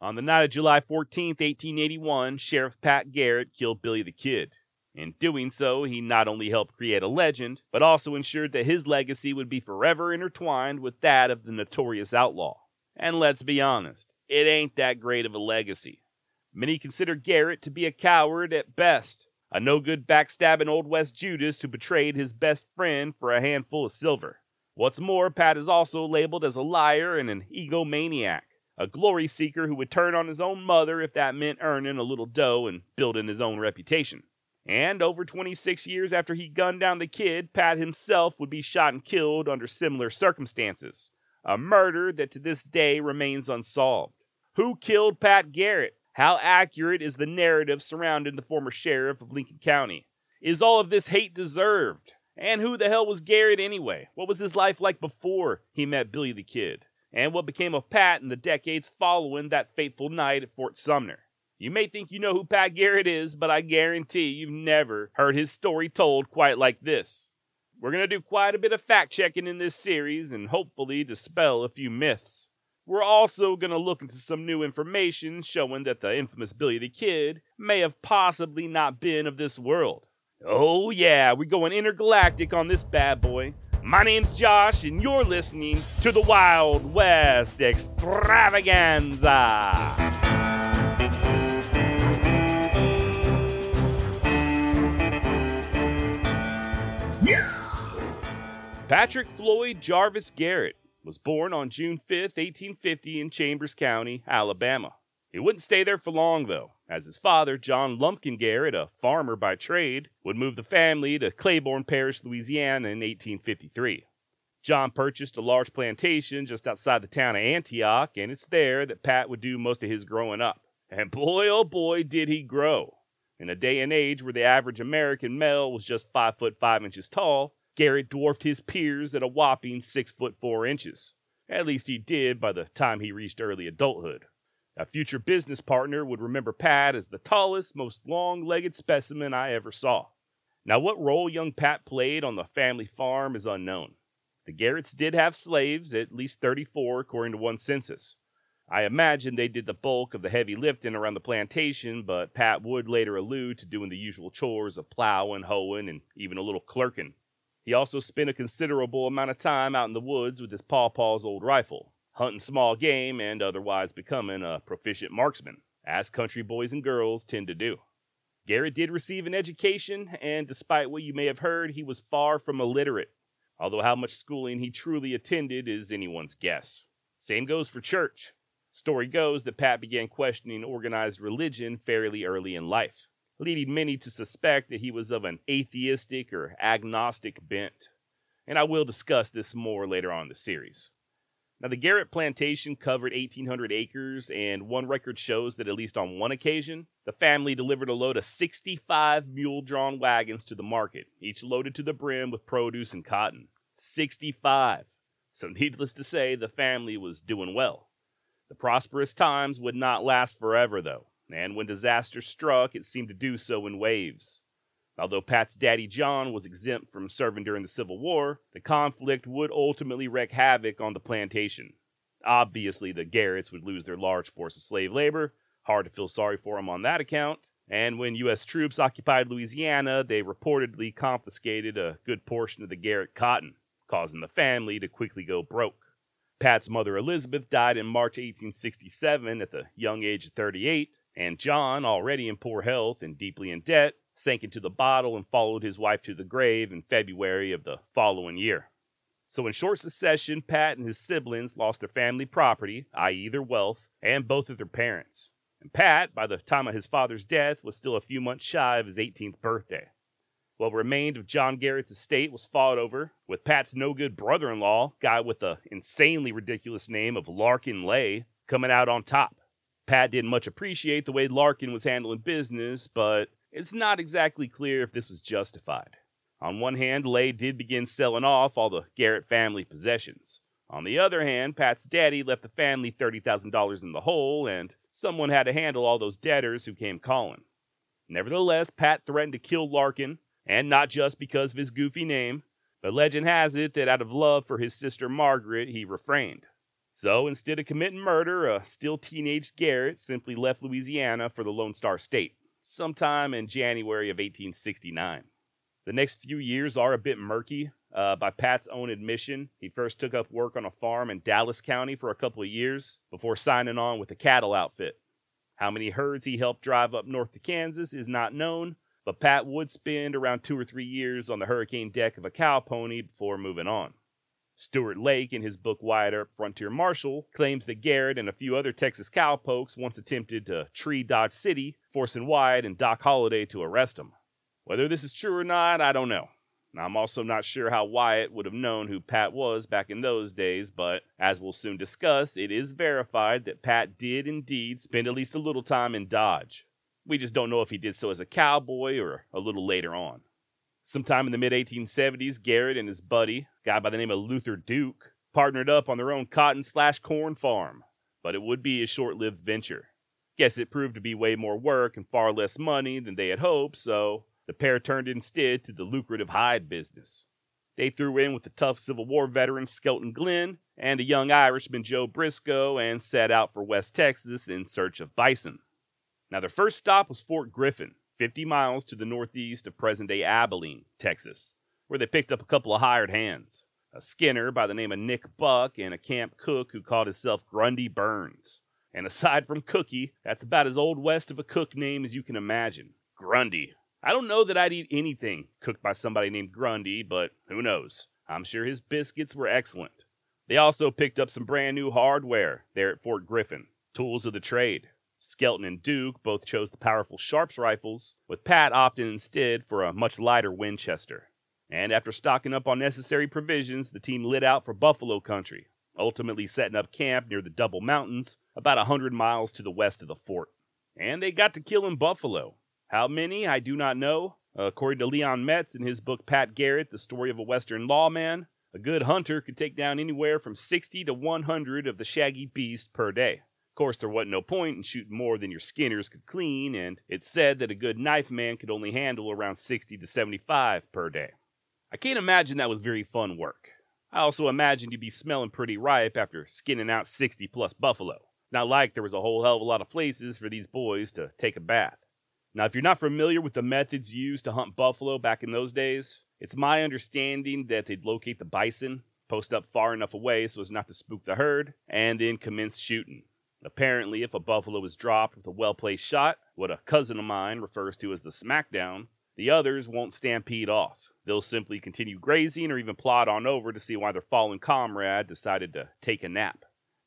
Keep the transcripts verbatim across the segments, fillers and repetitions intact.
On the night of July fourteenth, eighteen eighty-one, Sheriff Pat Garrett killed Billy the Kid. In doing so, he not only helped create a legend, but also ensured that his legacy would be forever intertwined with that of the notorious outlaw. And let's be honest, it ain't that great of a legacy. Many consider Garrett to be a coward at best, a no-good backstabbing Old West Judas who betrayed his best friend for a handful of silver. What's more, Pat is also labeled as a liar and an egomaniac, a glory seeker who would turn on his own mother if that meant earning a little dough and building his own reputation. And over twenty-six years after he gunned down the Kid, Pat himself would be shot and killed under similar circumstances, a murder that to this day remains unsolved. Who killed Pat Garrett? How accurate is the narrative surrounding the former sheriff of Lincoln County? Is all of this hate deserved? And who the hell was Garrett anyway? What was his life like before he met Billy the Kid? And what became of Pat in the decades following that fateful night at Fort Sumner? You may think you know who Pat Garrett is, but I guarantee you've never heard his story told quite like this. We're going to do quite a bit of fact-checking in this series and hopefully dispel a few myths. We're also going to look into some new information showing that the infamous Billy the Kid may have possibly not been of this world. Oh yeah, we're going intergalactic on this bad boy. My name's Josh, and you're listening to the Wild West Extravaganza. Patrick Floyd Jarvis Garrett was born on June fifth, eighteen fifty in Chambers County, Alabama. He wouldn't stay there for long, though, as his father, John Lumpkin Garrett, a farmer by trade, would move the family to Claiborne Parish, Louisiana in eighteen fifty-three. John purchased a large plantation just outside the town of Antioch, and it's there that Pat would do most of his growing up. And boy, oh boy, did he grow. In a day and age where the average American male was just five foot five inches tall, Garrett dwarfed his peers at a whopping six foot four inches. At least he did by the time he reached early adulthood. A future business partner would remember Pat as the tallest, most long-legged specimen I ever saw. Now, what role young Pat played on the family farm is unknown. The Garretts did have slaves, at least thirty-four according to one census. I imagine they did the bulk of the heavy lifting around the plantation, but Pat would later allude to doing the usual chores of plowing, hoeing, and even a little clerking. He also spent a considerable amount of time out in the woods with his pawpaw's old rifle, hunting small game and otherwise becoming a proficient marksman, as country boys and girls tend to do. Garrett did receive an education, and despite what you may have heard, he was far from illiterate, although how much schooling he truly attended is anyone's guess. Same goes for church. Story goes that Pat began questioning organized religion fairly early in life, leading many to suspect that he was of an atheistic or agnostic bent. And I will discuss this more later on in the series. Now, the Garrett plantation covered eighteen hundred acres, and one record shows that at least on one occasion, the family delivered a load of sixty-five mule-drawn wagons to the market, each loaded to the brim with produce and cotton. sixty-five. So needless to say, the family was doing well. The prosperous times would not last forever, though. And when disaster struck, it seemed to do so in waves. Although Pat's daddy John was exempt from serving during the Civil War, the conflict would ultimately wreak havoc on the plantation. Obviously, the Garretts would lose their large force of slave labor, hard to feel sorry for them on that account, and when U S troops occupied Louisiana, they reportedly confiscated a good portion of the Garrett cotton, causing the family to quickly go broke. Pat's mother Elizabeth died in March eighteen sixty-seven at the young age of thirty-eight, and John, already in poor health and deeply in debt, sank into the bottle and followed his wife to the grave in February of the following year. So in short succession, Pat and his siblings lost their family property, that is their wealth, and both of their parents. And Pat, by the time of his father's death, was still a few months shy of his eighteenth birthday. What remained of John Garrett's estate was fought over, with Pat's no-good brother-in-law, guy with the insanely ridiculous name of Larkin Lay, coming out on top. Pat didn't much appreciate the way Larkin was handling business, but it's not exactly clear if this was justified. On one hand, Lay did begin selling off all the Garrett family possessions. On the other hand, Pat's daddy left the family thirty thousand dollars in the hole, and someone had to handle all those debtors who came calling. Nevertheless, Pat threatened to kill Larkin, and not just because of his goofy name, but legend has it that out of love for his sister Margaret, he refrained. So instead of committing murder, a still teenage Garrett simply left Louisiana for the Lone Star State, sometime in January of eighteen sixty-nine. The next few years are a bit murky. Uh, by Pat's own admission, he first took up work on a farm in Dallas County for a couple of years before signing on with a cattle outfit. How many herds he helped drive up north to Kansas is not known, but Pat would spend around two or three years on the hurricane deck of a cow pony before moving on. Stuart Lake, in his book Wyatt Earp, Frontier Marshal, claims that Garrett and a few other Texas cowpokes once attempted to tree Dodge City, forcing Wyatt and Doc Holliday to arrest him. Whether this is true or not, I don't know. I'm also not sure how Wyatt would have known who Pat was back in those days, but as we'll soon discuss, it is verified that Pat did indeed spend at least a little time in Dodge. We just don't know if he did so as a cowboy or a little later on. Sometime in the mid eighteen seventies, Garrett and his buddy, a guy by the name of Luther Duke, partnered up on their own cotton slash corn farm, but it would be a short-lived venture. Guess it proved to be way more work and far less money than they had hoped, so the pair turned instead to the lucrative hide business. They threw in with the tough Civil War veteran Skelton Glenn and a young Irishman Joe Briscoe and set out for West Texas in search of bison. Now their first stop was Fort Griffin, fifty miles to the northeast of present-day Abilene, Texas, where they picked up a couple of hired hands, a skinner by the name of Nick Buck and a camp cook who called himself Grundy Burns. And aside from Cookie, that's about as old west of a cook name as you can imagine, Grundy. I don't know that I'd eat anything cooked by somebody named Grundy, but who knows? I'm sure his biscuits were excellent. They also picked up some brand new hardware there at Fort Griffin, tools of the trade. Skelton and Duke both chose the powerful Sharps rifles, with Pat opting instead for a much lighter Winchester. And after stocking up on necessary provisions, the team lit out for buffalo country, ultimately setting up camp near the Double Mountains, about one hundred miles to the west of the fort. And they got to killing buffalo. How many, I do not know. According to Leon Metz in his book Pat Garrett, The Story of a Western Lawman, a good hunter could take down anywhere from sixty to one hundred of the shaggy beast per day. Of course, there wasn't no point in shooting more than your skinners could clean, and it's said that a good knife man could only handle around sixty to seventy-five per day. I can't imagine that was very fun work. I also imagine you'd be smelling pretty ripe after skinning out sixty plus buffalo. Not like there was a whole hell of a lot of places for these boys to take a bath. Now, if you're not familiar with the methods used to hunt buffalo back in those days, it's my understanding that they'd locate the bison, post up far enough away so as not to spook the herd, and then commence shooting. Apparently, if a buffalo was dropped with a well-placed shot, what a cousin of mine refers to as the smackdown, the others won't stampede off. They'll simply continue grazing or even plod on over to see why their fallen comrade decided to take a nap.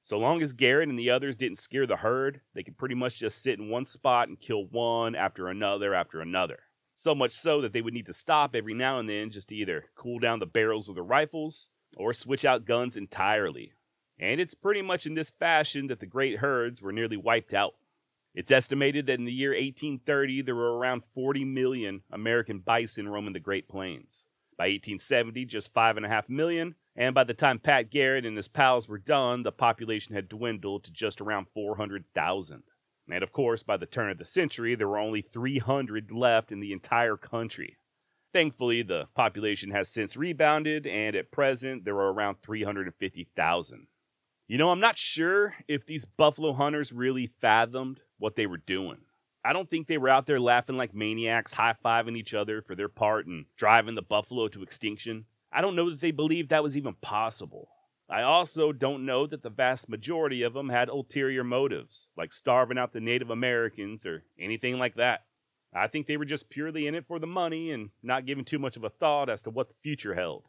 So long as Garrett and the others didn't scare the herd, they could pretty much just sit in one spot and kill one after another after another. So much so that they would need to stop every now and then just to either cool down the barrels of their rifles or switch out guns entirely. And it's pretty much in this fashion that the great herds were nearly wiped out. It's estimated that in the year eighteen thirty, there were around forty million American bison roaming the Great Plains. By eighteen seventy, just five point five million, and by the time Pat Garrett and his pals were done, the population had dwindled to just around four hundred thousand. And of course, by the turn of the century, there were only three hundred left in the entire country. Thankfully, the population has since rebounded, and at present, there are around three hundred fifty thousand. You know, I'm not sure if these buffalo hunters really fathomed what they were doing. I don't think they were out there laughing like maniacs, high-fiving each other for their part in driving the buffalo to extinction. I don't know that they believed that was even possible. I also don't know that the vast majority of them had ulterior motives, like starving out the Native Americans or anything like that. I think they were just purely in it for the money and not giving too much of a thought as to what the future held.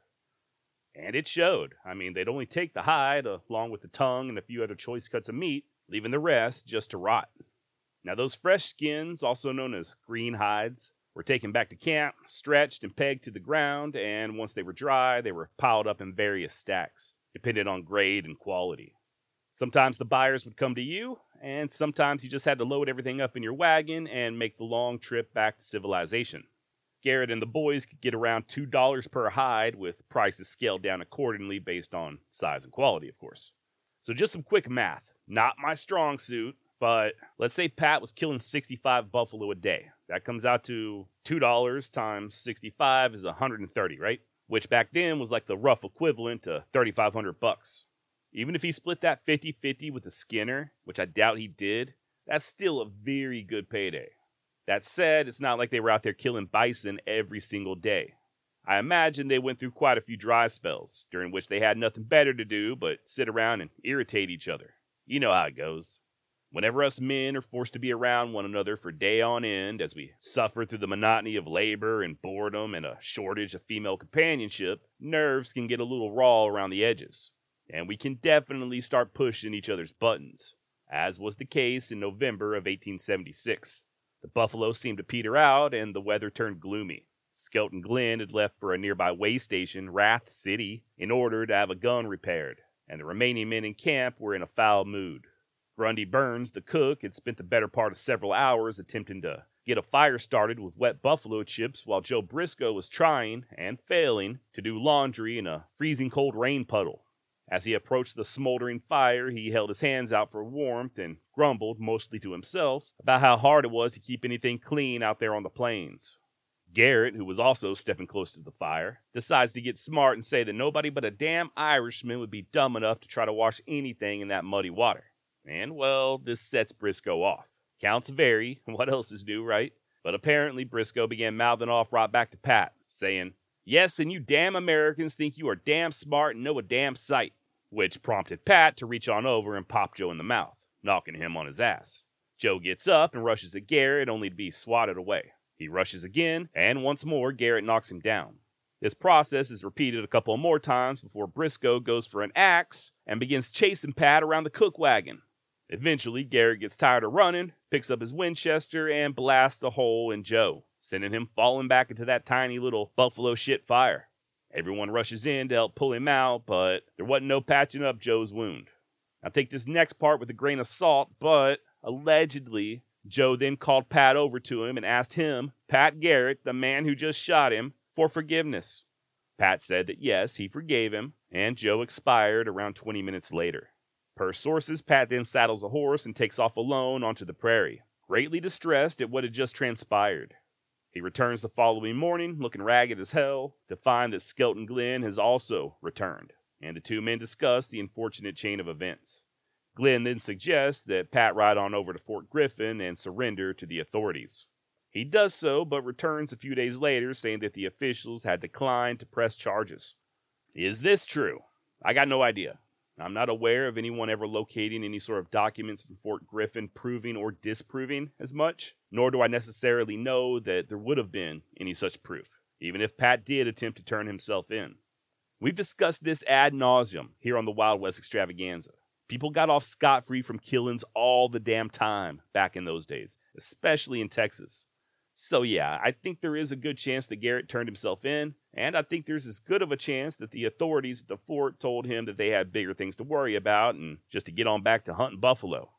And it showed. I mean, they'd only take the hide, along with the tongue and a few other choice cuts of meat, leaving the rest just to rot. Now, those fresh skins, also known as green hides, were taken back to camp, stretched and pegged to the ground, and once they were dry, they were piled up in various stacks, depending on grade and quality. Sometimes the buyers would come to you, and sometimes you just had to load everything up in your wagon and make the long trip back to civilization. Garrett and the boys could get around two dollars per hide, with prices scaled down accordingly based on size and quality, of course. So just some quick math. Not my strong suit, but let's say Pat was killing sixty-five buffalo a day. That comes out to two dollars times sixty-five is one hundred thirty, right? Which back then was like the rough equivalent to three thousand five hundred bucks. Even if he split that fifty-fifty with the Skinner, which I doubt he did, that's still a very good payday. That said, it's not like they were out there killing bison every single day. I imagine they went through quite a few dry spells, during which they had nothing better to do but sit around and irritate each other. You know how it goes. Whenever us men are forced to be around one another for day on end, as we suffer through the monotony of labor and boredom and a shortage of female companionship, nerves can get a little raw around the edges. And we can definitely start pushing each other's buttons, as was the case in November of eighteen seventy-six. The buffalo seemed to peter out, and the weather turned gloomy. Skelton Glenn had left for a nearby way station, Rath City, in order to have a gun repaired, and the remaining men in camp were in a foul mood. Grundy Burns, the cook, had spent the better part of several hours attempting to get a fire started with wet buffalo chips while Joe Briscoe was trying, and failing, to do laundry in a freezing cold rain puddle. As he approached the smoldering fire, he held his hands out for warmth and grumbled, mostly to himself, about how hard it was to keep anything clean out there on the plains. Garrett, who was also stepping close to the fire, decides to get smart and say that nobody but a damn Irishman would be dumb enough to try to wash anything in that muddy water. And, well, this sets Briscoe off. Counts vary, what else is new, right? But apparently Briscoe began mouthing off right back to Pat, saying, "Yes, and you damn Americans think you are damn smart and know a damn sight," which prompted Pat to reach on over and pop Joe in the mouth, knocking him on his ass. Joe gets up and rushes at Garrett, only to be swatted away. He rushes again, and once more, Garrett knocks him down. This process is repeated a couple more times before Briscoe goes for an axe and begins chasing Pat around the cook wagon. Eventually, Garrett gets tired of running, picks up his Winchester, and blasts a hole in Joe, sending him falling back into that tiny little buffalo shit fire. Everyone rushes in to help pull him out, but there wasn't no patching up Joe's wound. Now take this next part with a grain of salt, but allegedly, Joe then called Pat over to him and asked him, Pat Garrett, the man who just shot him, for forgiveness. Pat said that yes, he forgave him, and Joe expired around twenty minutes later. Per sources, Pat then saddles a horse and takes off alone onto the prairie, greatly distressed at what had just transpired. He returns the following morning, looking ragged as hell, to find that Skelton Glenn has also returned, and the two men discuss the unfortunate chain of events. Glenn then suggests that Pat ride on over to Fort Griffin and surrender to the authorities. He does so, but returns a few days later saying that the officials had declined to press charges. Is this true? I got no idea. I'm not aware of anyone ever locating any sort of documents from Fort Griffin proving or disproving as much, nor do I necessarily know that there would have been any such proof, even if Pat did attempt to turn himself in. We've discussed this ad nauseum here on the Wild West Extravaganza. People got off scot-free from killings all the damn time back in those days, especially in Texas. So yeah, I think there is a good chance that Garrett turned himself in, and I think there's as good of a chance that the authorities at the fort told him that they had bigger things to worry about and just to get on back to hunting buffalo.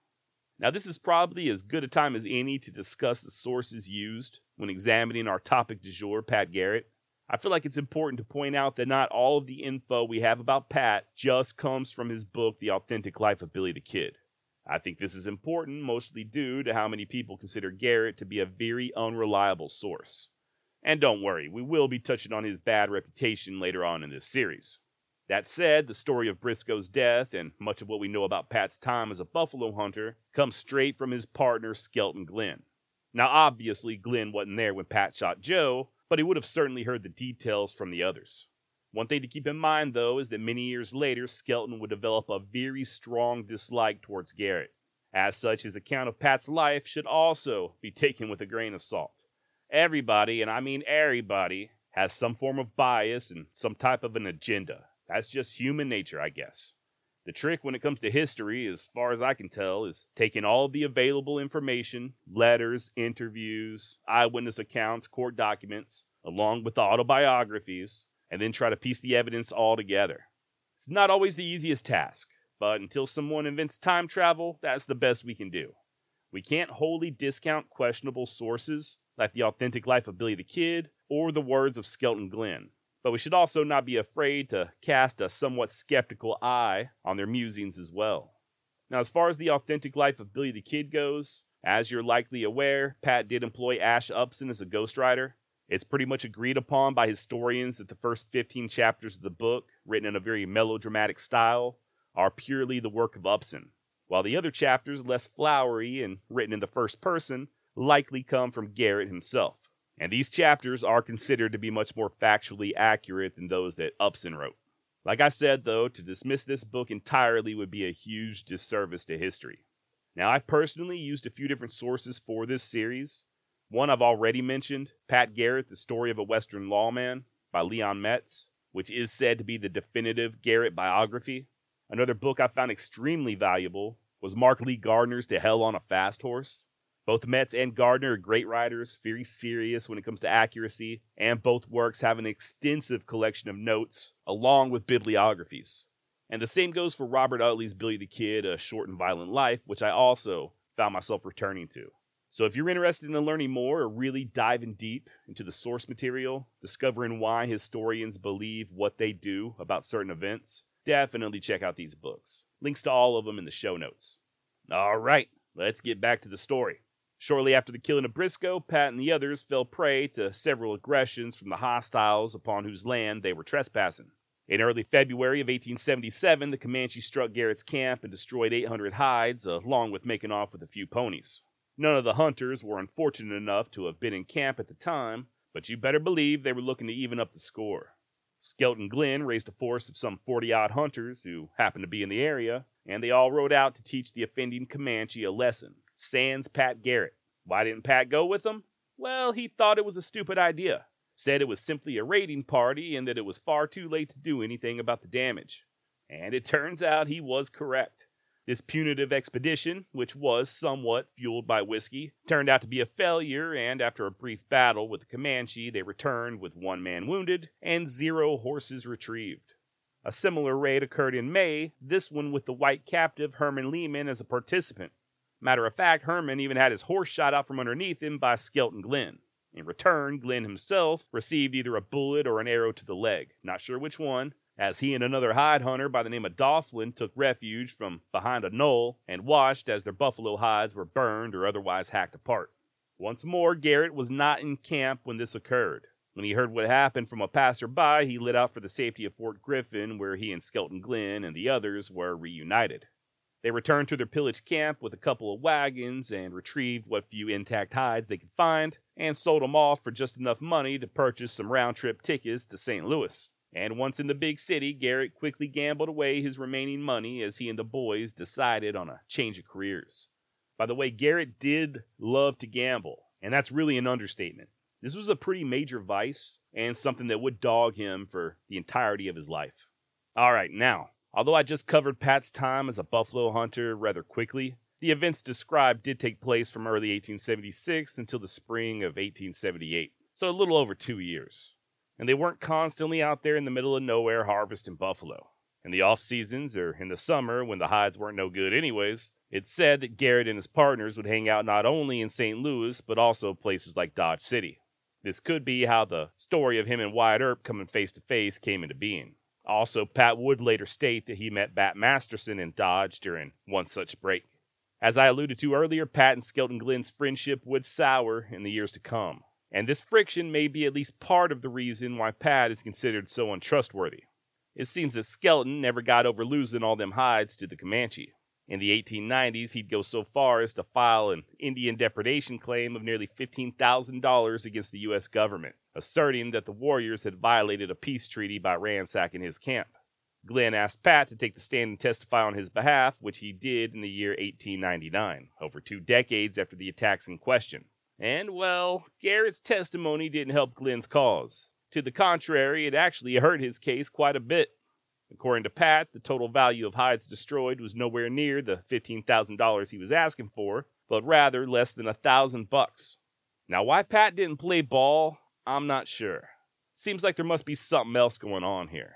Now this is probably as good a time as any to discuss the sources used when examining our topic du jour, Pat Garrett. I feel like it's important to point out that not all of the info we have about Pat just comes from his book, The Authentic Life of Billy the Kid. I think this is important, mostly due to how many people consider Garrett to be a very unreliable source. And don't worry, we will be touching on his bad reputation later on in this series. That said, the story of Briscoe's death and much of what we know about Pat's time as a buffalo hunter comes straight from his partner, Skelton Glenn. Now, obviously, Glenn wasn't there when Pat shot Joe, but he would have certainly heard the details from the others. One thing to keep in mind, though, is that many years later, Skelton would develop a very strong dislike towards Garrett. As such, his account of Pat's life should also be taken with a grain of salt. Everybody, and I mean everybody, has some form of bias and some type of an agenda. That's just human nature, I guess. The trick when it comes to history, as far as I can tell, is taking all of the available information, letters, interviews, eyewitness accounts, court documents, along with the autobiographies, and then try to piece the evidence all together. It's not always the easiest task, but until someone invents time travel, that's the best we can do. We can't wholly discount questionable sources, like The Authentic Life of Billy the Kid, or the words of Skelton Glenn, but we should also not be afraid to cast a somewhat skeptical eye on their musings as well. Now, as far as The Authentic Life of Billy the Kid goes, as you're likely aware, Pat did employ Ash Upson as a ghostwriter. It's pretty much agreed upon by historians that the first fifteen chapters of the book, written in a very melodramatic style, are purely the work of Upson, while the other chapters, less flowery and written in the first person, likely come from Garrett himself. And these chapters are considered to be much more factually accurate than those that Upson wrote. Like I said, though, to dismiss this book entirely would be a huge disservice to history. Now, I personally used a few different sources for this series. One I've already mentioned, Pat Garrett, The Story of a Western Lawman by Leon Metz, which is said to be the definitive Garrett biography. Another book I found extremely valuable was Mark Lee Gardner's To Hell on a Fast Horse. Both Metz and Gardner are great writers, very serious when it comes to accuracy, and both works have an extensive collection of notes, along with bibliographies. And the same goes for Robert Utley's Billy the Kid, A Short and Violent Life, which I also found myself returning to. So if you're interested in learning more or really diving deep into the source material, discovering why historians believe what they do about certain events, definitely check out these books. Links to all of them in the show notes. All right, let's get back to the story. Shortly after the killing of Briscoe, Pat and the others fell prey to several aggressions from the hostiles upon whose land they were trespassing. In early February of eighteen seventy-seven, the Comanche struck Garrett's camp and destroyed eight hundred hides, along with making off with a few ponies. None of the hunters were unfortunate enough to have been in camp at the time, but you better believe they were looking to even up the score. Skelton Glenn raised a force of some forty-odd hunters who happened to be in the area, and they all rode out to teach the offending Comanche a lesson. Sans Pat Garrett. Why didn't Pat go with them? Well, he thought it was a stupid idea. Said it was simply a raiding party and that it was far too late to do anything about the damage. And it turns out he was correct. This punitive expedition, which was somewhat fueled by whiskey, turned out to be a failure, and after a brief battle with the Comanche, they returned with one man wounded and zero horses retrieved. A similar raid occurred in May, this one with the white captive Herman Lehman as a participant. Matter of fact, Herman even had his horse shot out from underneath him by Skelton Glenn. In return, Glenn himself received either a bullet or an arrow to the leg, not sure which one, as he and another hide hunter by the name of Doughlin took refuge from behind a knoll and watched as their buffalo hides were burned or otherwise hacked apart. Once more, Garrett was not in camp when this occurred. When he heard what happened from a passerby, he lit out for the safety of Fort Griffin, where he and Skelton Glenn and the others were reunited. They returned to their pillaged camp with a couple of wagons and retrieved what few intact hides they could find and sold them off for just enough money to purchase some round-trip tickets to Saint Louis. And once in the big city, Garrett quickly gambled away his remaining money as he and the boys decided on a change of careers. By the way, Garrett did love to gamble, and that's really an understatement. This was a pretty major vice and something that would dog him for the entirety of his life. All right, now. Although I just covered Pat's time as a buffalo hunter rather quickly, the events described did take place from early eighteen seventy-six until the spring of eighteen seventy-eight, so a little over two years. And they weren't constantly out there in the middle of nowhere harvesting buffalo. In the off-seasons, or in the summer, when the hides weren't no good anyways, it's said that Garrett and his partners would hang out not only in Saint Louis, but also places like Dodge City. This could be how the story of him and Wyatt Earp coming face-to-face came into being. Also, Pat would later state that he met Bat Masterson in Dodge during one such break. As I alluded to earlier, Pat and Skelton Glenn's friendship would sour in the years to come. And this friction may be at least part of the reason why Pat is considered so untrustworthy. It seems that Skelton never got over losing all them hides to the Comanche. In the eighteen nineties, he'd go so far as to file an Indian depredation claim of nearly fifteen thousand dollars against the U S government, asserting that the warriors had violated a peace treaty by ransacking his camp. Glenn asked Pat to take the stand and testify on his behalf, which he did in the year eighteen ninety-nine, over two decades after the attacks in question. And, well, Garrett's testimony didn't help Glenn's cause. To the contrary, it actually hurt his case quite a bit. According to Pat, the total value of hides destroyed was nowhere near the fifteen thousand dollars he was asking for, but rather less than a thousand bucks. Now, why Pat didn't play ball, I'm not sure. Seems like there must be something else going on here.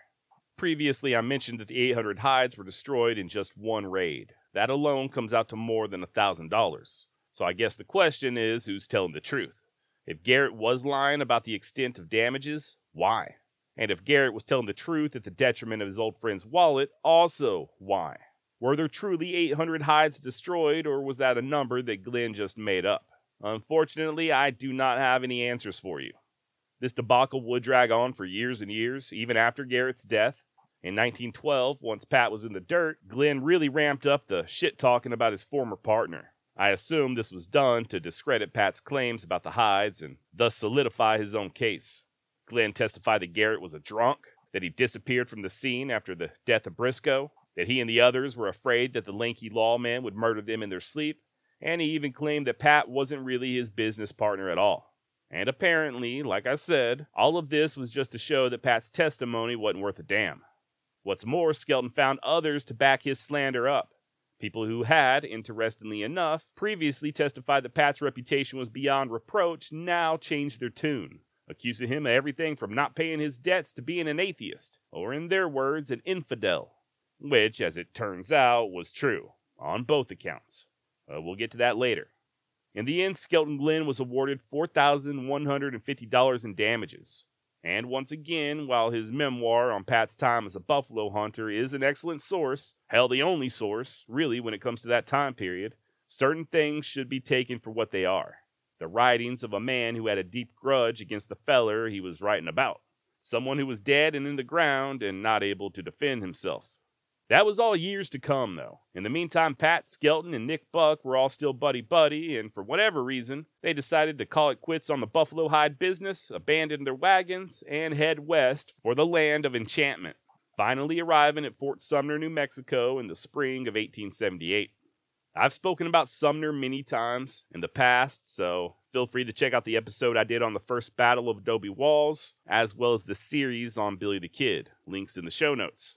Previously, I mentioned that the eight hundred hides were destroyed in just one raid. That alone comes out to more than a thousand dollars. So I guess the question is, who's telling the truth? If Garrett was lying about the extent of damages, why? And if Garrett was telling the truth at the detriment of his old friend's wallet, also why? Were there truly eight hundred hides destroyed, or was that a number that Glenn just made up? Unfortunately, I do not have any answers for you. This debacle would drag on for years and years, even after Garrett's death, In nineteen twelve, once Pat was in the dirt, Glenn really ramped up the shit-talking about his former partner. I assume this was done to discredit Pat's claims about the hides and thus solidify his own case. Glenn testified that Garrett was a drunk, that he disappeared from the scene after the death of Briscoe, that he and the others were afraid that the lanky lawman would murder them in their sleep, and he even claimed that Pat wasn't really his business partner at all. And apparently, like I said, all of this was just to show that Pat's testimony wasn't worth a damn. What's more, Skelton found others to back his slander up. People who had, interestingly enough, previously testified that Pat's reputation was beyond reproach now changed their tune, accusing him of everything from not paying his debts to being an atheist, or in their words, an infidel, which, as it turns out, was true, on both accounts. Uh, we'll get to that later. In the end, Skelton Glenn was awarded four thousand one hundred fifty dollars in damages. And once again, while his memoir on Pat's time as a buffalo hunter is an excellent source, hell, the only source, really, when it comes to that time period, certain things should be taken for what they are. The writings of a man who had a deep grudge against the feller he was writing about. Someone who was dead and in the ground and not able to defend himself. That was all years to come, though. In the meantime, Pat, Skelton, and Nick Buck were all still buddy-buddy, and for whatever reason, they decided to call it quits on the buffalo hide business, abandon their wagons, and head west for the land of enchantment, finally arriving at Fort Sumner, New Mexico in the spring of eighteen seventy-eight. I've spoken about Sumner many times in the past, so feel free to check out the episode I did on the first Battle of Adobe Walls, as well as the series on Billy the Kid, links in the show notes.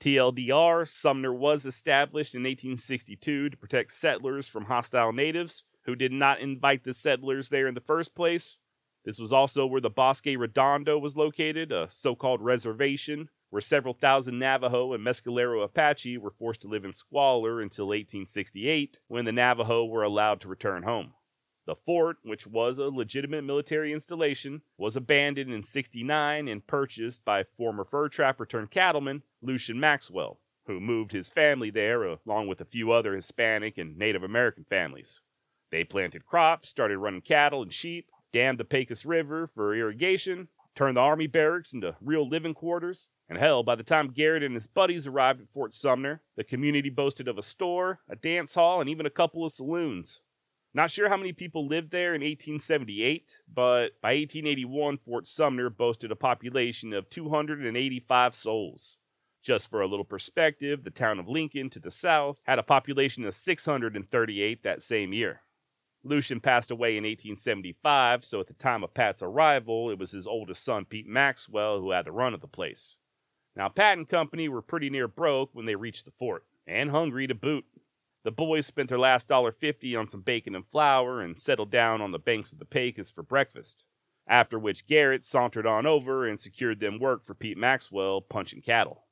T L D R, Sumner was established in eighteen sixty-two to protect settlers from hostile natives who did not invite the settlers there in the first place. This was also where the Bosque Redondo was located, a so-called reservation, where several thousand Navajo and Mescalero Apache were forced to live in squalor until eighteen sixty-eight, when the Navajo were allowed to return home. The fort, which was a legitimate military installation, was abandoned in sixty-nine and purchased by former fur trapper turned cattleman Lucian Maxwell, who moved his family there along with a few other Hispanic and Native American families. They planted crops, started running cattle and sheep, dammed the Pecos River for irrigation, turned the army barracks into real living quarters, and hell, by the time Garrett and his buddies arrived at Fort Sumner, the community boasted of a store, a dance hall, and even a couple of saloons. Not sure how many people lived there in eighteen seventy-eight, but by eighteen eighty-one, Fort Sumner boasted a population of two hundred eighty-five souls. Just for a little perspective, the town of Lincoln to the south had a population of six hundred thirty-eight that same year. Lucian passed away in eighteen seventy-five, so at the time of Pat's arrival, it was his oldest son, Pete Maxwell, who had the run of the place. Now, Pat and company were pretty near broke when they reached the fort, and hungry to boot. The boys spent their last one dollar fifty on some bacon and flour and settled down on the banks of the Pecos for breakfast, after which Garrett sauntered on over and secured them work for Pete Maxwell punching cattle.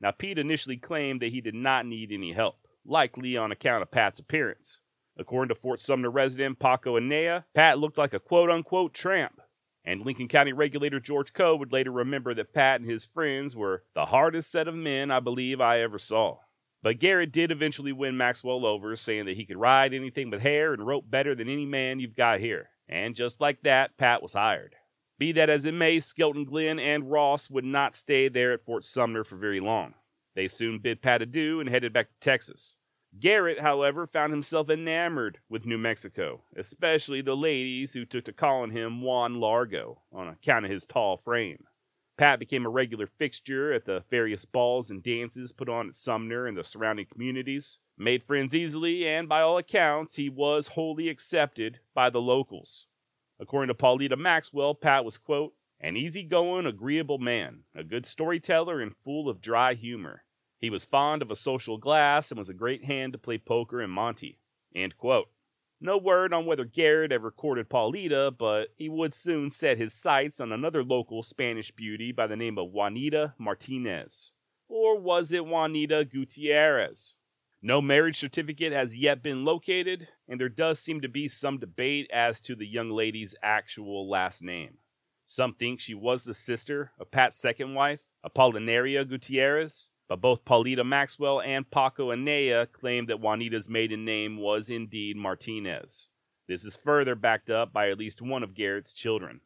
Now, Pete initially claimed that he did not need any help, likely on account of Pat's appearance. According to Fort Sumner resident Paco Anaya, Pat looked like a quote-unquote tramp, and Lincoln County regulator George Coe would later remember that Pat and his friends were the hardest set of men I believe I ever saw. But Garrett did eventually win Maxwell over, saying that he could ride anything with hair and rope better than any man you've got here. And just like that, Pat was hired. Be that as it may, Skelton Glenn and Ross would not stay there at Fort Sumner for very long. They soon bid Pat adieu and headed back to Texas. Garrett, however, found himself enamored with New Mexico, especially the ladies who took to calling him Juan Largo on account of his tall frame. Pat became a regular fixture at the various balls and dances put on at Sumner and the surrounding communities, made friends easily, and by all accounts, he was wholly accepted by the locals. According to Paulita Maxwell, Pat was, quote, an easygoing, agreeable man, a good storyteller and full of dry humor. He was fond of a social glass and was a great hand to play poker and monte, end quote. No word on whether Garrett ever courted Paulita, but he would soon set his sights on another local Spanish beauty by the name of Juanita Martinez. Or was it Juanita Gutierrez? No marriage certificate has yet been located, and there does seem to be some debate as to the young lady's actual last name. Some think she was the sister of Pat's second wife, Apolinaria Gutierrez, but both Paulita Maxwell and Paco Anaya claimed that Juanita's maiden name was indeed Martinez. This is further backed up by at least one of Garrett's children.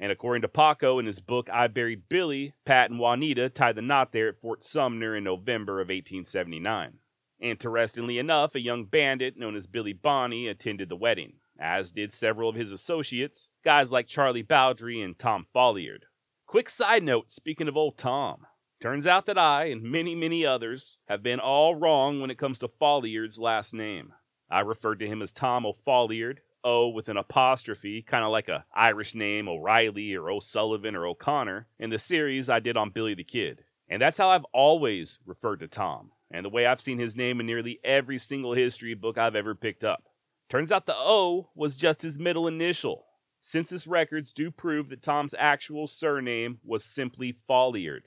And according to Paco in his book, I Buried Billy, Pat and Juanita tied the knot there at Fort Sumner in November of eighteen seventy-nine. Interestingly enough, a young bandit known as Billy Bonney attended the wedding, as did several of his associates, guys like Charlie Bowdry and Tom Folliard. Quick side note, speaking of old Tom, turns out that I, and many, many others, have been all wrong when it comes to Folliard's last name. I referred to him as Tom O'Folliard, O with an apostrophe, kind of like a Irish name, O'Reilly or O'Sullivan or O'Connor, in the series I did on Billy the Kid. And that's how I've always referred to Tom, and the way I've seen his name in nearly every single history book I've ever picked up. Turns out the O was just his middle initial. Census records do prove that Tom's actual surname was simply Folliard.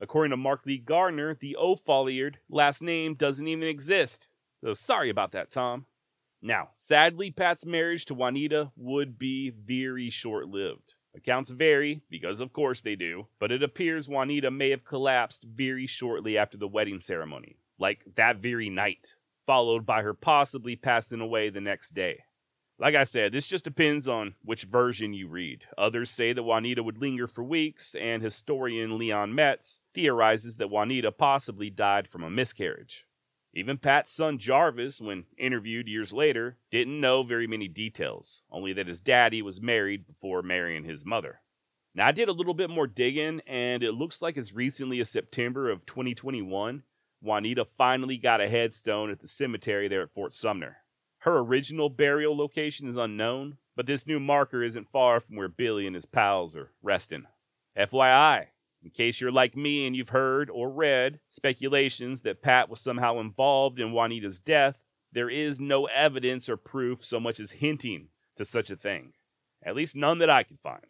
According to Mark Lee Gardner, the O'Folliard last name doesn't even exist. So sorry about that, Tom. Now, sadly, Pat's marriage to Juanita would be very short-lived. Accounts vary, because of course they do, but it appears Juanita may have collapsed very shortly after the wedding ceremony, like that very night, followed by her possibly passing away the next day. Like I said, this just depends on which version you read. Others say that Juanita would linger for weeks, and historian Leon Metz theorizes that Juanita possibly died from a miscarriage. Even Pat's son Jarvis, when interviewed years later, didn't know very many details, only that his daddy was married before marrying his mother. Now, I did a little bit more digging, and it looks like as recently as September of twenty twenty-one, Juanita finally got a headstone at the cemetery there at Fort Sumner. Her original burial location is unknown, but this new marker isn't far from where Billy and his pals are resting. F Y I. In case you're like me and you've heard or read speculations that Pat was somehow involved in Juanita's death, there is no evidence or proof so much as hinting to such a thing. At least none that I can find.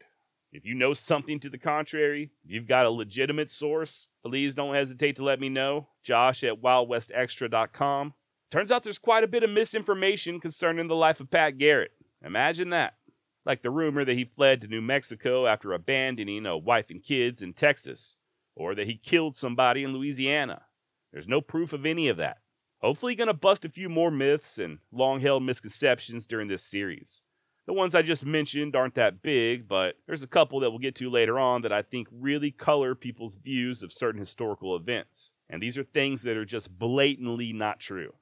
If you know something to the contrary, if you've got a legitimate source, please don't hesitate to let me know. Josh at wild west extra dot com. Turns out there's quite a bit of misinformation concerning the life of Pat Garrett. Imagine that. Like the rumor that he fled to New Mexico after abandoning a wife and kids in Texas, or that he killed somebody in Louisiana. There's no proof of any of that. Hopefully gonna bust a few more myths and long-held misconceptions during this series. The ones I just mentioned aren't that big, but there's a couple that we'll get to later on that I think really color people's views of certain historical events. And these are things that are just blatantly not true.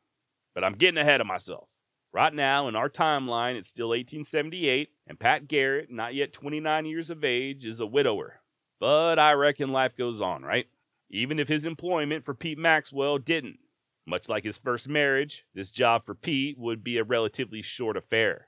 But I'm getting ahead of myself. Right now, in our timeline, it's still eighteen seventy-eight, and Pat Garrett, not yet twenty-nine years of age, is a widower. But I reckon life goes on, right? Even if his employment for Pete Maxwell didn't. Much like his first marriage, this job for Pete would be a relatively short affair.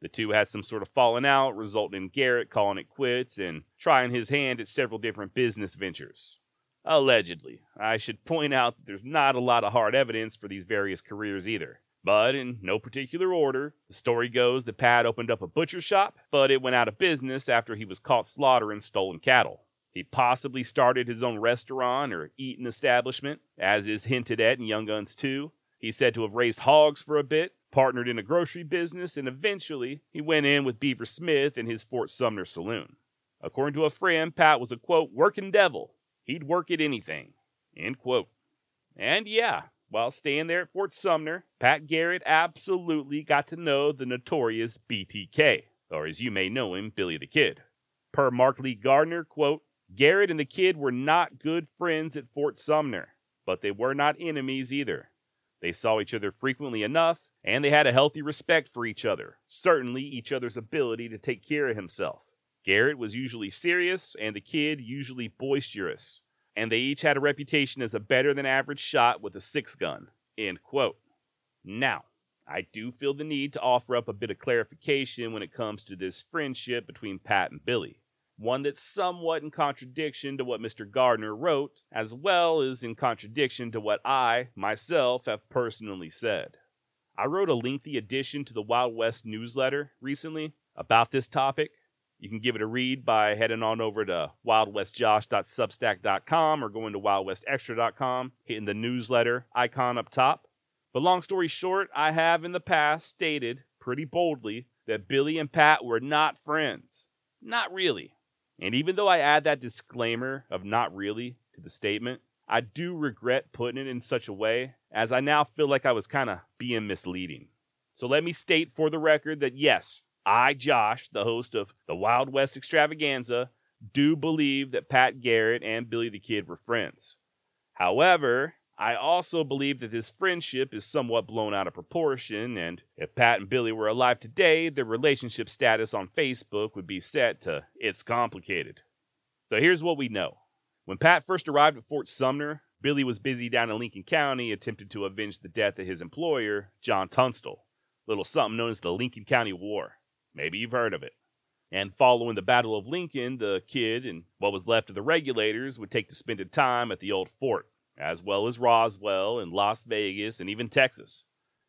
The two had some sort of falling out, resulting in Garrett calling it quits and trying his hand at several different business ventures. Allegedly. I should point out that there's not a lot of hard evidence for these various careers either. But in no particular order, the story goes that Pat opened up a butcher shop, but it went out of business after he was caught slaughtering stolen cattle. He possibly started his own restaurant or eating establishment, as is hinted at in Young Guns two. He's said to have raised hogs for a bit, partnered in a grocery business, and eventually he went in with Beaver Smith in his Fort Sumner saloon. According to a friend, Pat was a, quote, working devil. He'd work at anything, end quote. And yeah. While staying there at Fort Sumner, Pat Garrett absolutely got to know the notorious B T K, or as you may know him, Billy the Kid. Per Mark Lee Gardner, quote, Garrett and the Kid were not good friends at Fort Sumner, but they were not enemies either. They saw each other frequently enough, and they had a healthy respect for each other, certainly each other's ability to take care of himself. Garrett was usually serious, and the Kid usually boisterous. And they each had a reputation as a better-than-average shot with a six-gun, end quote. Now, I do feel the need to offer up a bit of clarification when it comes to this friendship between Pat and Billy, one that's somewhat in contradiction to what Mister Gardner wrote, as well as in contradiction to what I, myself, have personally said. I wrote a lengthy addition to the Wild West newsletter recently about this topic. You can give it a read by heading on over to wild west josh dot substack dot com or going to wild west extra dot com, hitting the newsletter icon up top. But long story short, I have in the past stated pretty boldly that Billy and Pat were not friends. Not really. And even though I add that disclaimer of not really to the statement, I do regret putting it in such a way, as I now feel like I was kind of being misleading. So let me state for the record that yes, I, Josh, the host of the Wild West Extravaganza, do believe that Pat Garrett and Billy the Kid were friends. However, I also believe that this friendship is somewhat blown out of proportion, and if Pat and Billy were alive today, their relationship status on Facebook would be set to "It's complicated." So here's what we know. When Pat first arrived at Fort Sumner, Billy was busy down in Lincoln County attempting to avenge the death of his employer, John Tunstall, a little something known as the Lincoln County War. Maybe you've heard of it. And following the Battle of Lincoln, the Kid and what was left of the regulators would take to spending time at the old fort, as well as Roswell and Las Vegas and even Texas.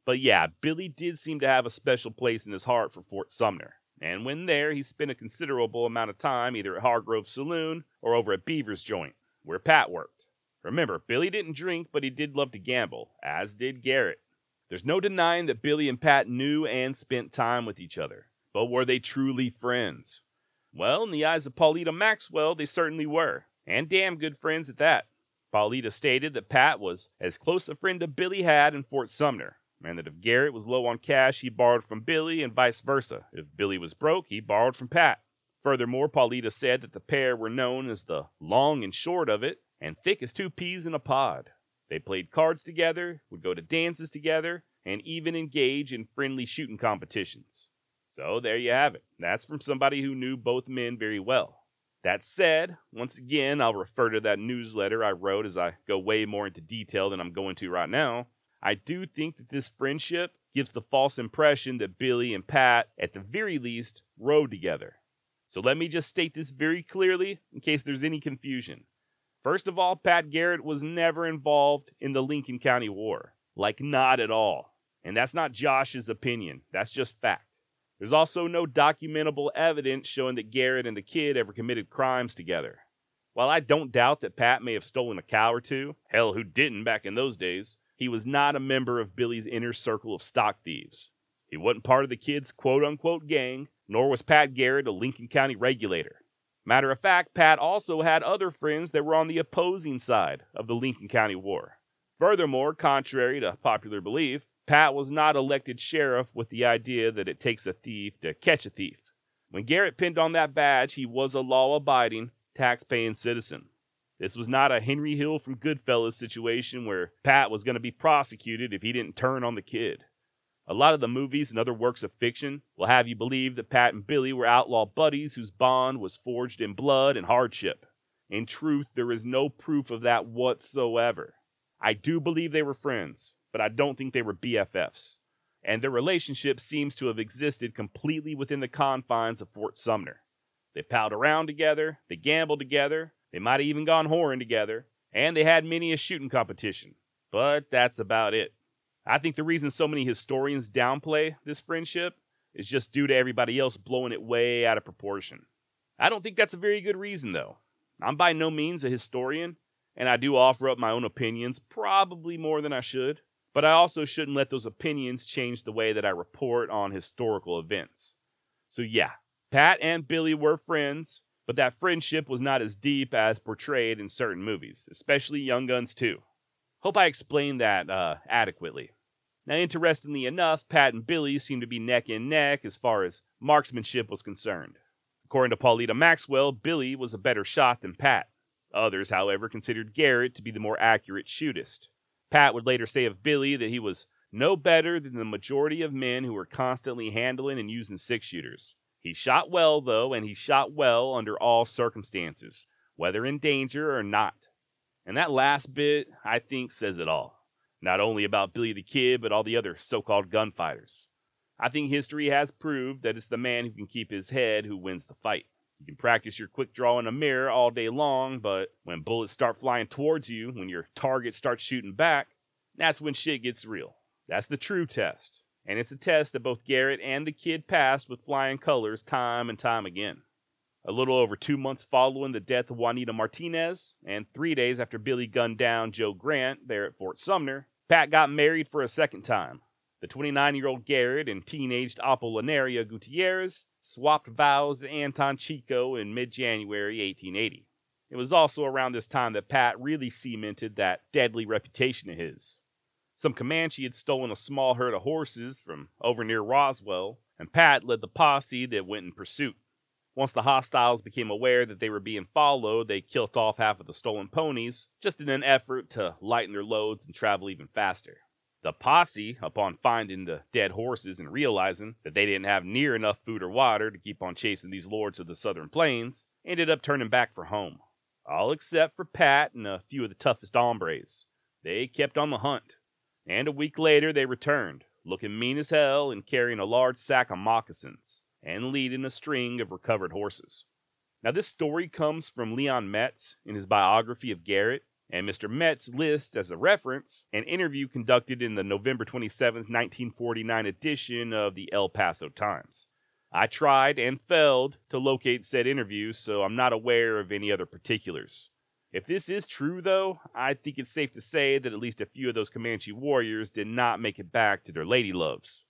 But yeah, Billy did seem to have a special place in his heart for Fort Sumner. And when there, he spent a considerable amount of time either at Hargrove Saloon or over at Beaver's Joint, where Pat worked. Remember, Billy didn't drink, but he did love to gamble, as did Garrett. There's no denying that Billy and Pat knew and spent time with each other. But were they truly friends? Well, in the eyes of Paulita Maxwell, they certainly were, and damn good friends at that. Paulita stated that Pat was as close a friend to Billy had in Fort Sumner, and that if Garrett was low on cash, he borrowed from Billy and vice versa. If Billy was broke, he borrowed from Pat. Furthermore, Paulita said that the pair were known as the long and short of it, and thick as two peas in a pod. They played cards together, would go to dances together, and even engage in friendly shooting competitions. So there you have it. That's from somebody who knew both men very well. That said, once again, I'll refer to that newsletter I wrote as I go way more into detail than I'm going to right now. I do think that this friendship gives the false impression that Billy and Pat, at the very least, rode together. So let me just state this very clearly in case there's any confusion. First of all, Pat Garrett was never involved in the Lincoln County War. Like, not at all. And that's not Josh's opinion. That's just fact. There's also no documentable evidence showing that Garrett and the Kid ever committed crimes together. While I don't doubt that Pat may have stolen a cow or two, hell, who didn't back in those days, he was not a member of Billy's inner circle of stock thieves. He wasn't part of the Kid's quote-unquote gang, nor was Pat Garrett a Lincoln County regulator. Matter of fact, Pat also had other friends that were on the opposing side of the Lincoln County War. Furthermore, contrary to popular belief, Pat was not elected sheriff with the idea that it takes a thief to catch a thief. When Garrett pinned on that badge, he was a law-abiding, tax-paying citizen. This was not a Henry Hill from Goodfellas situation where Pat was going to be prosecuted if he didn't turn on the Kid. A lot of the movies and other works of fiction will have you believe that Pat and Billy were outlaw buddies whose bond was forged in blood and hardship. In truth, there is no proof of that whatsoever. I do believe they were friends, but I don't think they were B F Fs, and their relationship seems to have existed completely within the confines of Fort Sumner. They palled around together, they gambled together, they might have even gone whoring together, and they had many a shooting competition, but that's about it. I think the reason so many historians downplay this friendship is just due to everybody else blowing it way out of proportion. I don't think that's a very good reason, though. I'm by no means a historian, and I do offer up my own opinions, probably more than I should. But I also shouldn't let those opinions change the way that I report on historical events. So yeah, Pat and Billy were friends, but that friendship was not as deep as portrayed in certain movies, especially Young Guns two. Hope I explained that uh, adequately. Now, interestingly enough, Pat and Billy seemed to be neck and neck as far as marksmanship was concerned. According to Paulita Maxwell, Billy was a better shot than Pat. Others, however, considered Garrett to be the more accurate shootist. Pat would later say of Billy that he was no better than the majority of men who were constantly handling and using six-shooters. He shot well, though, and he shot well under all circumstances, whether in danger or not. And that last bit, I think, says it all. Not only about Billy the Kid, but all the other so-called gunfighters. I think history has proved that it's the man who can keep his head who wins the fight. You can practice your quick draw in a mirror all day long, but when bullets start flying towards you, when your target starts shooting back, that's when shit gets real. That's the true test. And it's a test that both Garrett and the Kid passed with flying colors time and time again. A little over two months following the death of Juanita Martinez, and three days after Billy gunned down Joe Grant there at Fort Sumner, Pat got married for a second time. The twenty-nine-year-old Garrett and teenaged Apolinaria Gutierrez swapped vows to Anton Chico in mid-January eighteen eighty. It was also around this time that Pat really cemented that deadly reputation of his. Some Comanche had stolen a small herd of horses from over near Roswell, and Pat led the posse that went in pursuit. Once the hostiles became aware that they were being followed, they killed off half of the stolen ponies, just in an effort to lighten their loads and travel even faster. The posse, upon finding the dead horses and realizing that they didn't have near enough food or water to keep on chasing these lords of the southern plains, ended up turning back for home. All except for Pat and a few of the toughest hombres. They kept on the hunt, and a week later they returned, looking mean as hell and carrying a large sack of moccasins, and leading a string of recovered horses. Now, this story comes from Leon Metz in his biography of Garrett, and Mister Metz lists as a reference an interview conducted in the November twenty-seventh, nineteen forty-nine edition of the El Paso Times. I tried and failed to locate said interview, so I'm not aware of any other particulars. If this is true, though, I think it's safe to say that at least a few of those Comanche warriors did not make it back to their lady loves.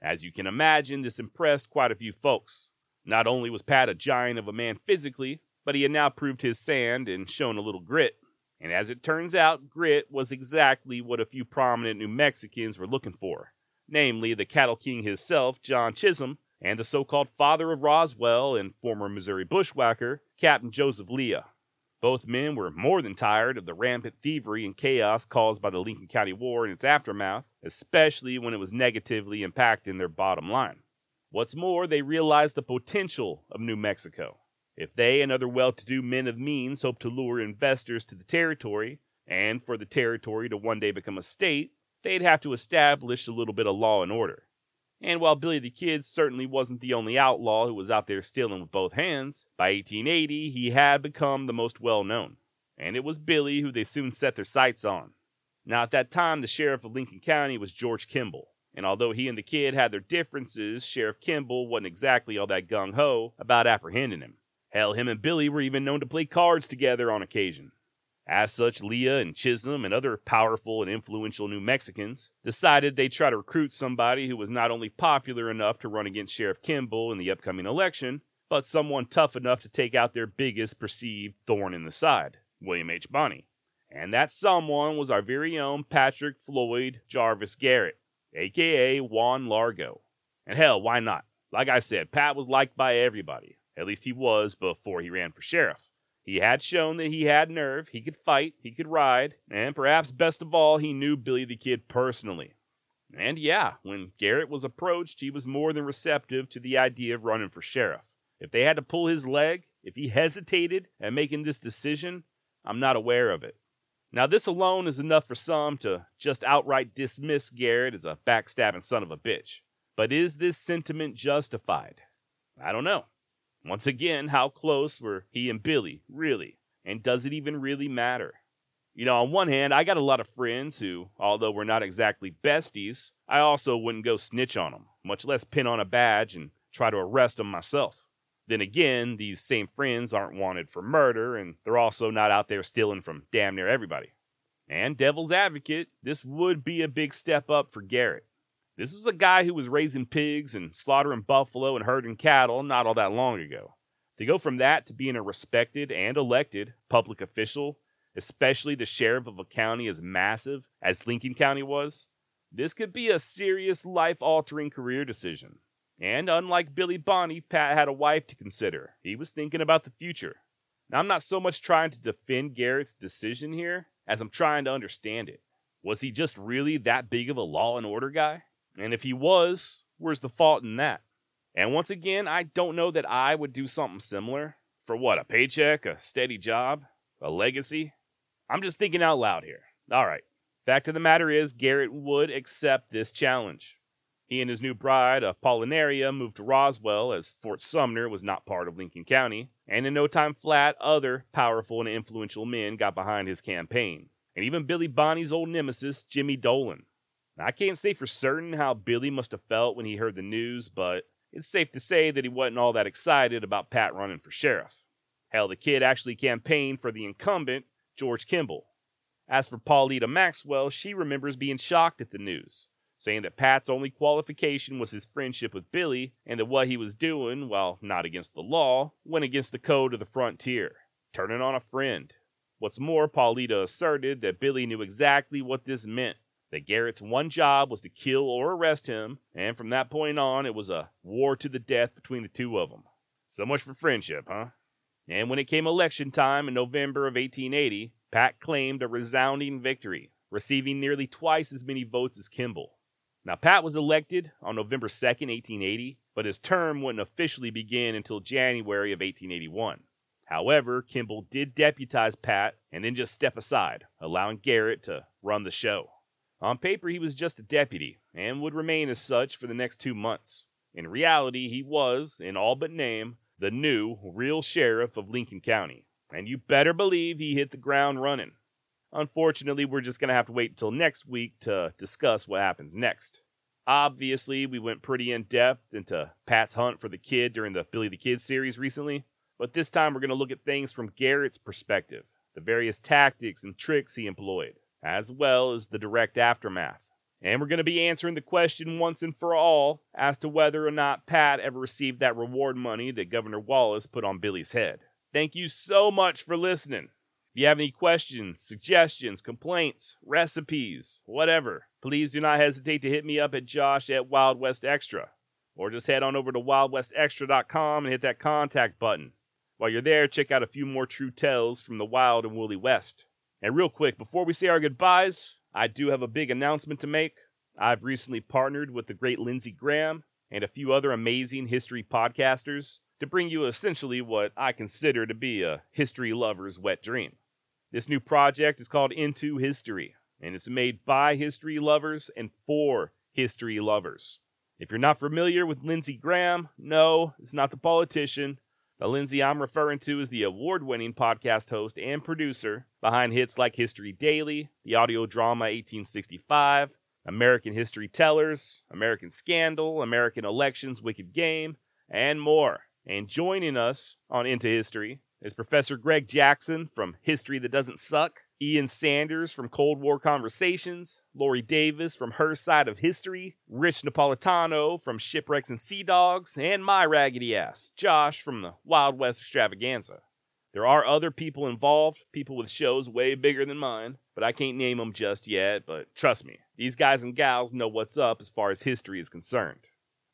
As you can imagine, this impressed quite a few folks. Not only was Pat a giant of a man physically, but he had now proved his sand and shown a little grit. And as it turns out, grit was exactly what a few prominent New Mexicans were looking for, namely the cattle king himself, John Chisholm, and the so-called father of Roswell and former Missouri bushwhacker, Captain Joseph Lea. Both men were more than tired of the rampant thievery and chaos caused by the Lincoln County War and its aftermath, especially when it was negatively impacting their bottom line. What's more, they realized the potential of New Mexico. If they and other well-to-do men of means hoped to lure investors to the territory, and for the territory to one day become a state, they'd have to establish a little bit of law and order. And while Billy the Kid certainly wasn't the only outlaw who was out there stealing with both hands, by eighteen eighty he had become the most well-known. And it was Billy who they soon set their sights on. Now at that time, the sheriff of Lincoln County was George Kimball. And although he and the Kid had their differences, Sheriff Kimball wasn't exactly all that gung-ho about apprehending him. Hell, him and Billy were even known to play cards together on occasion. As such, Lea and Chisholm and other powerful and influential New Mexicans decided they'd try to recruit somebody who was not only popular enough to run against Sheriff Kimball in the upcoming election, but someone tough enough to take out their biggest perceived thorn in the side, William H. Bonney. And that someone was our very own Patrick Floyd Jarvis Garrett, a k a. Juan Largo. And hell, why not? Like I said, Pat was liked by everybody. At least he was before he ran for sheriff. He had shown that he had nerve, he could fight, he could ride, and perhaps best of all, he knew Billy the Kid personally. And yeah, when Garrett was approached, he was more than receptive to the idea of running for sheriff. If they had to pull his leg, if he hesitated at making this decision, I'm not aware of it. Now this alone is enough for some to just outright dismiss Garrett as a backstabbing son of a bitch. But is this sentiment justified? I don't know. Once again, how close were he and Billy, really? And does it even really matter? You know, on one hand, I got a lot of friends who, although we're not exactly besties, I also wouldn't go snitch on them, much less pin on a badge and try to arrest them myself. Then again, these same friends aren't wanted for murder, and they're also not out there stealing from damn near everybody. And devil's advocate, this would be a big step up for Garrett. This was a guy who was raising pigs and slaughtering buffalo and herding cattle not all that long ago. To go from that to being a respected and elected public official, especially the sheriff of a county as massive as Lincoln County was, this could be a serious life-altering career decision. And unlike Billy Bonney, Pat had a wife to consider. He was thinking about the future. Now, I'm not so much trying to defend Garrett's decision here as I'm trying to understand it. Was he just really that big of a law and order guy? And if he was, where's the fault in that? And once again, I don't know that I would do something similar. For what, a paycheck, a steady job, a legacy? I'm just thinking out loud here. All right, fact of the matter is, Garrett would accept this challenge. He and his new bride, Paulina, moved to Roswell as Fort Sumner was not part of Lincoln County. And in no time flat, other powerful and influential men got behind his campaign. And even Billy Bonney's old nemesis, Jimmy Dolan. I can't say for certain how Billy must have felt when he heard the news, but it's safe to say that he wasn't all that excited about Pat running for sheriff. Hell, the Kid actually campaigned for the incumbent, George Kimball. As for Paulita Maxwell, she remembers being shocked at the news, saying that Pat's only qualification was his friendship with Billy, and that what he was doing, while not against the law, went against the code of the frontier, turning on a friend. What's more, Paulita asserted that Billy knew exactly what this meant, that Garrett's one job was to kill or arrest him, and from that point on, it was a war to the death between the two of them. So much for friendship, huh? And when it came election time in November of eighteen eighty, Pat claimed a resounding victory, receiving nearly twice as many votes as Kimball. Now, Pat was elected on November second, eighteen eighty, but his term wouldn't officially begin until January of eighteen eighty-one. However, Kimball did deputize Pat and then just step aside, allowing Garrett to run the show. On paper, he was just a deputy and would remain as such for the next two months. In reality, he was, in all but name, the new, real sheriff of Lincoln County. And you better believe he hit the ground running. Unfortunately, we're just going to have to wait until next week to discuss what happens next. Obviously, we went pretty in-depth into Pat's hunt for the kid during the Billy the Kid series recently, but this time we're going to look at things from Garrett's perspective, the various tactics and tricks he employed, as well as the direct aftermath. And we're going to be answering the question once and for all as to whether or not Pat ever received that reward money that Governor Wallace put on Billy's head. Thank you so much for listening. If you have any questions, suggestions, complaints, recipes, whatever, please do not hesitate to hit me up at josh at Wild West Extra, or just head on over to wild west extra dot com and hit that contact button. While you're there, check out a few more true tales from the Wild and Woolly West. And real quick, before we say our goodbyes, I do have a big announcement to make. I've recently partnered with the great Lindsey Graham and a few other amazing history podcasters to bring you essentially what I consider to be a history lover's wet dream. This new project is called Into History, and it's made by history lovers and for history lovers. If you're not familiar with Lindsey Graham, no, it's not the politician. The Lindsey I'm referring to is the award-winning podcast host and producer behind hits like History Daily, the audio drama eighteen sixty-five, American History Tellers, American Scandal, American Elections, Wicked Game, and more. And joining us on Into History is Professor Greg Jackson from History That Doesn't Suck, Ian Sanders from Cold War Conversations, Lori Davis from Her Side of History, Rich Napolitano from Shipwrecks and Sea Dogs, and my raggedy ass, Josh from the Wild West Extravaganza. There are other people involved, people with shows way bigger than mine, but I can't name them just yet, but trust me, these guys and gals know what's up as far as history is concerned.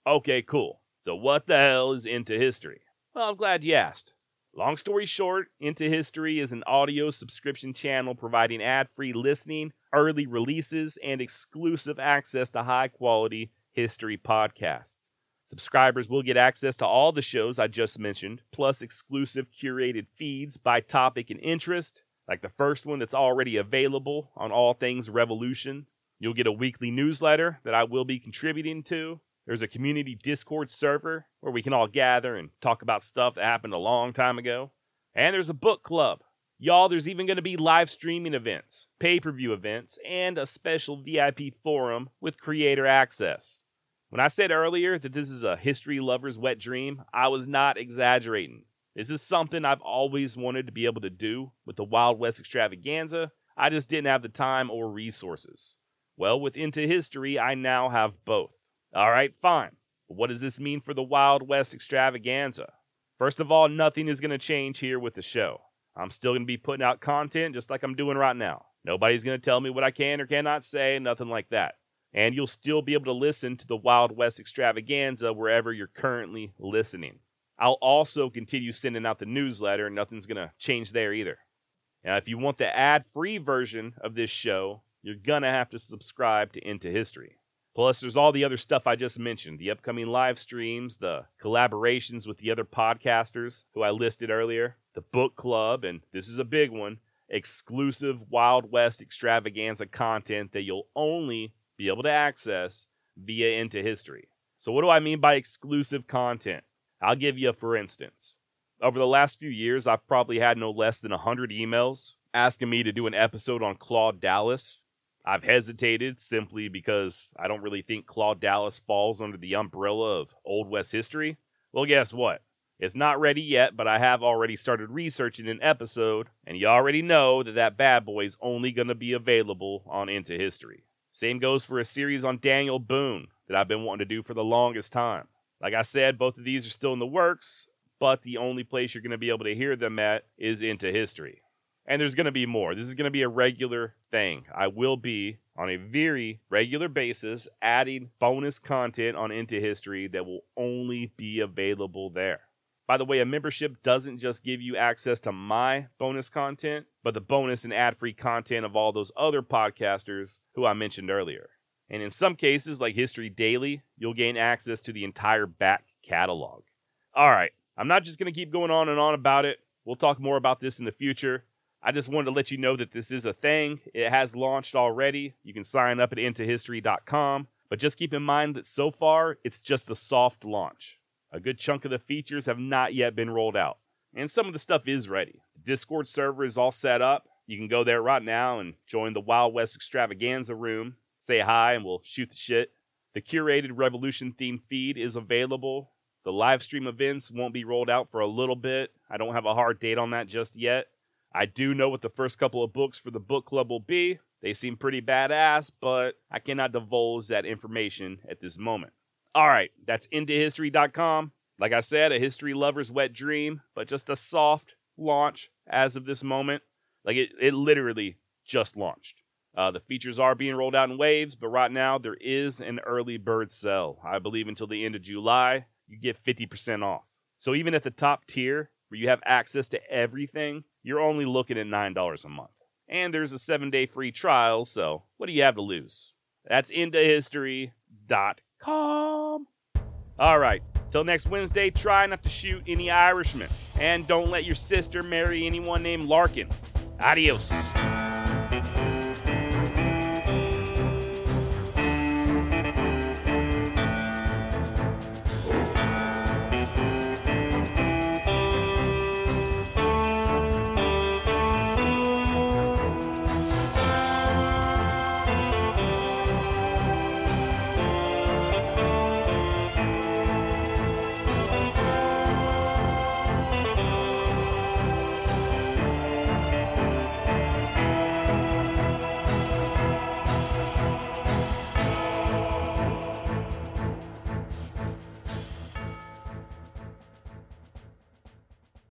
Okay, cool. So what the hell is Into History? Well, I'm glad you asked. Long story short, Into History is an audio subscription channel providing ad-free listening, early releases, and exclusive access to high-quality history podcasts. Subscribers will get access to all the shows I just mentioned, plus exclusive curated feeds by topic and interest, like the first one that's already available on All Things Revolution. You'll get a weekly newsletter that I will be contributing to. There's a community Discord server where we can all gather and talk about stuff that happened a long time ago. And there's a book club. Y'all, there's even going to be live streaming events, pay-per-view events, and a special V I P forum with creator access. When I said earlier that this is a history lover's wet dream, I was not exaggerating. This is something I've always wanted to be able to do with the Wild West Extravaganza. I just didn't have the time or resources. Well, with Into History, I now have both. All right, fine. But what does this mean for the Wild West Extravaganza? First of all, nothing is going to change here with the show. I'm still going to be putting out content just like I'm doing right now. Nobody's going to tell me what I can or cannot say, nothing like that. And you'll still be able to listen to the Wild West Extravaganza wherever you're currently listening. I'll also continue sending out the newsletter, and nothing's going to change there either. Now, if you want the ad-free version of this show, you're going to have to subscribe to Into History. Plus, there's all the other stuff I just mentioned, the upcoming live streams, the collaborations with the other podcasters who I listed earlier, the book club, and this is a big one, exclusive Wild West Extravaganza content that you'll only be able to access via Into History. So what do I mean by exclusive content? I'll give you a for instance. Over the last few years, I've probably had no less than one hundred emails asking me to do an episode on Claude Dallas. I've hesitated simply because I don't really think Claude Dallas falls under the umbrella of Old West history. Well, guess what? It's not ready yet, but I have already started researching an episode, and you already know that that bad boy is only going to be available on Into History. Same goes for a series on Daniel Boone that I've been wanting to do for the longest time. Like I said, both of these are still in the works, but the only place you're going to be able to hear them at is Into History. And there's going to be more. This is going to be a regular thing. I will be on a very regular basis, adding bonus content on Into History that will only be available there. By the way, a membership doesn't just give you access to my bonus content, but the bonus and ad-free content of all those other podcasters who I mentioned earlier. And in some cases, like History Daily, you'll gain access to the entire back catalog. All right, I'm not just going to keep going on and on about it. We'll talk more about this in the future. I just wanted to let you know that this is a thing. It has launched already. You can sign up at into history dot com, but just keep in mind that so far, it's just a soft launch. A good chunk of the features have not yet been rolled out, and some of the stuff is ready. The Discord server is all set up. You can go there right now and join the Wild West Extravaganza room. Say hi and we'll shoot the shit. The curated Revolution-themed feed is available. The live stream events won't be rolled out for a little bit. I don't have a hard date on that just yet. I do know what the first couple of books for the book club will be. They seem pretty badass, but I cannot divulge that information at this moment. All right, that's into history dot com. Like I said, a history lover's wet dream, but just a soft launch as of this moment. Like, it, it literally just launched. Uh, the features are being rolled out in waves, but right now there is an early bird sale. I believe until the end of July, you get fifty percent off. So even at the top tier, where you have access to everything, you're only looking at nine dollars a month. And there's a seven-day free trial, so what do you have to lose? That's into history dot com. All right, till next Wednesday, try not to shoot any Irishmen. And don't let your sister marry anyone named Larkin. Adios.